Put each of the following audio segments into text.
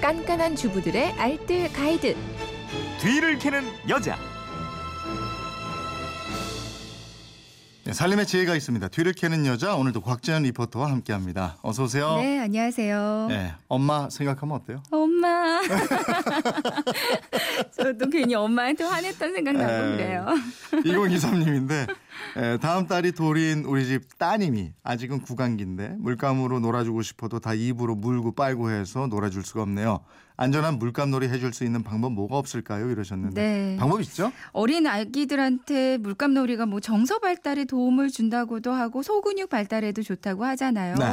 깐깐한 주부들의 알뜰 가이드. 뒤를 캐는 여자. 네, 살림의 지혜가 있습니다. 뒤를 캐는 여자, 오늘도 곽재현 리포터와 함께합니다. 어서 오세요. 네, 안녕하세요. 네, 엄마 생각하면 어때요? 엄마. 저도 괜히 엄마한테 화냈던 생각 나고 그래요. 2023님인데 다음 달이 돌인 우리 집 따님이 아직은 구강기인데 물감으로 놀아주고 싶어도 다 입으로 물고 빨고 해서 놀아줄 수가 없네요. 안전한 물감놀이 해줄 수 있는 방법 뭐가 없을까요? 이러셨는데 네. 방법 있죠? 어린 아기들한테 물감놀이가 뭐 정서 발달에 도움을 준다고도 하고 소근육 발달에도 좋다고 하잖아요. 네.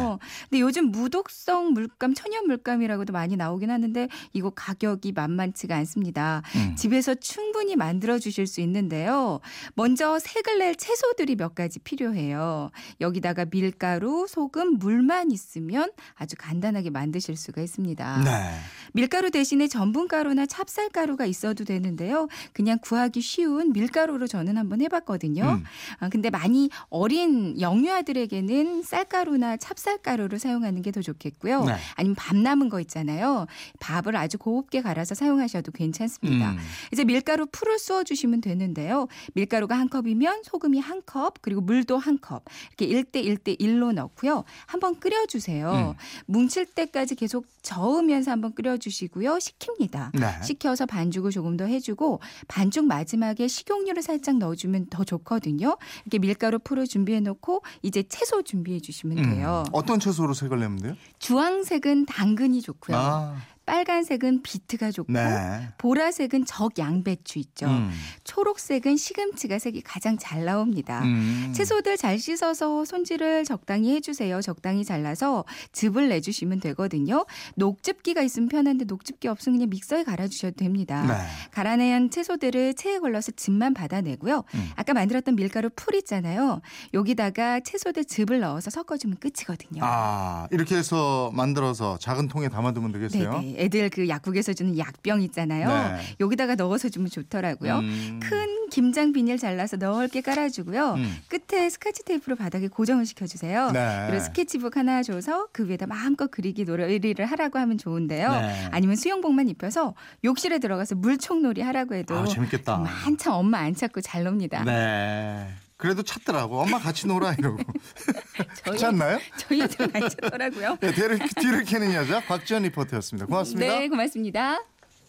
근데 요즘 무독성 물감, 천연 물감이라고도 많이 나오긴 하는데 이거 가격이 만만치가 않습니다. 집에서 충분히 만들어 주실 수 있는데요. 먼저 색을 낼 채소들이 몇 가지 필요해요. 여기다가 밀가루, 소금, 물만 있으면 아주 간단하게 만드실 수가 있습니다. 네. 밀가루 대신에 전분가루나 찹쌀가루가 있어도 되는데요. 그냥 구하기 쉬운 밀가루로 저는 한번 해봤거든요. 근데 많이 어린 영유아들에게는 쌀가루나 찹쌀가루를 사용하는 게 더 좋겠고요. 네. 아니면 밥 남은 거 있잖아요. 밥을 아주 곱게 갈아서 사용하셔도 괜찮습니다. 이제 밀가루 풀을 쑤어주시면 되는데요. 밀가루가 한 컵이면 소금이 한 컵, 그리고 물도 한 컵. 이렇게 1:1:1로 넣고요. 한번 끓여주세요. 뭉칠 때까지 계속 저으면서 한번 끓여주시고요. 식힙니다. 네. 식혀서 반죽을 조금 더 해주고 반죽 마지막에 식용유를 살짝 넣어주면 더 좋거든요. 이렇게 밀가루 풀을 준비해놓고 이제 채소 준비해주시면 돼요. 어떤 채소로 색을 내면 돼요? 주황색은 당근이 좋고요. 빨간색은 비트가 좋고 네. 보라색은 적양배추 있죠. 초록색은 시금치가 색이 가장 잘 나옵니다. 채소들 잘 씻어서 손질을 적당히 해주세요. 적당히 잘라서 즙을 내주시면 되거든요. 녹즙기가 있으면 편한데 녹즙기 없으면 그냥 믹서에 갈아주셔도 됩니다. 네. 갈아낸 채소들을 체에 걸러서 즙만 받아내고요. 아까 만들었던 밀가루 풀 있잖아요. 여기다가 채소들 즙을 넣어서 섞어주면 끝이거든요. 아, 이렇게 해서 만들어서 작은 통에 담아두면 되겠어요? 네네. 애들 그 약국에서 주는 약병 있잖아요. 네. 여기다가 넣어서 주면 좋더라고요. 큰 김장 비닐 잘라서 넓게 깔아주고요. 끝에 스카치 테이프로 바닥에 고정을 시켜주세요. 네. 그리고 스케치북 하나 줘서 그 위에다 마음껏 그리기 놀이를 하라고 하면 좋은데요. 네. 아니면 수영복만 입혀서 욕실에 들어가서 물총놀이 하라고 해도 재밌겠다. 한참 엄마 안 찾고 잘 놉니다. 네. 그래도 찾더라고. 엄마 같이 놀아 이러고. 찾나요? 저희도 많이 찾더라고요. 네, 뒤를 캐는 여자 곽지원 리포터였습니다. 고맙습니다. 네, 고맙습니다.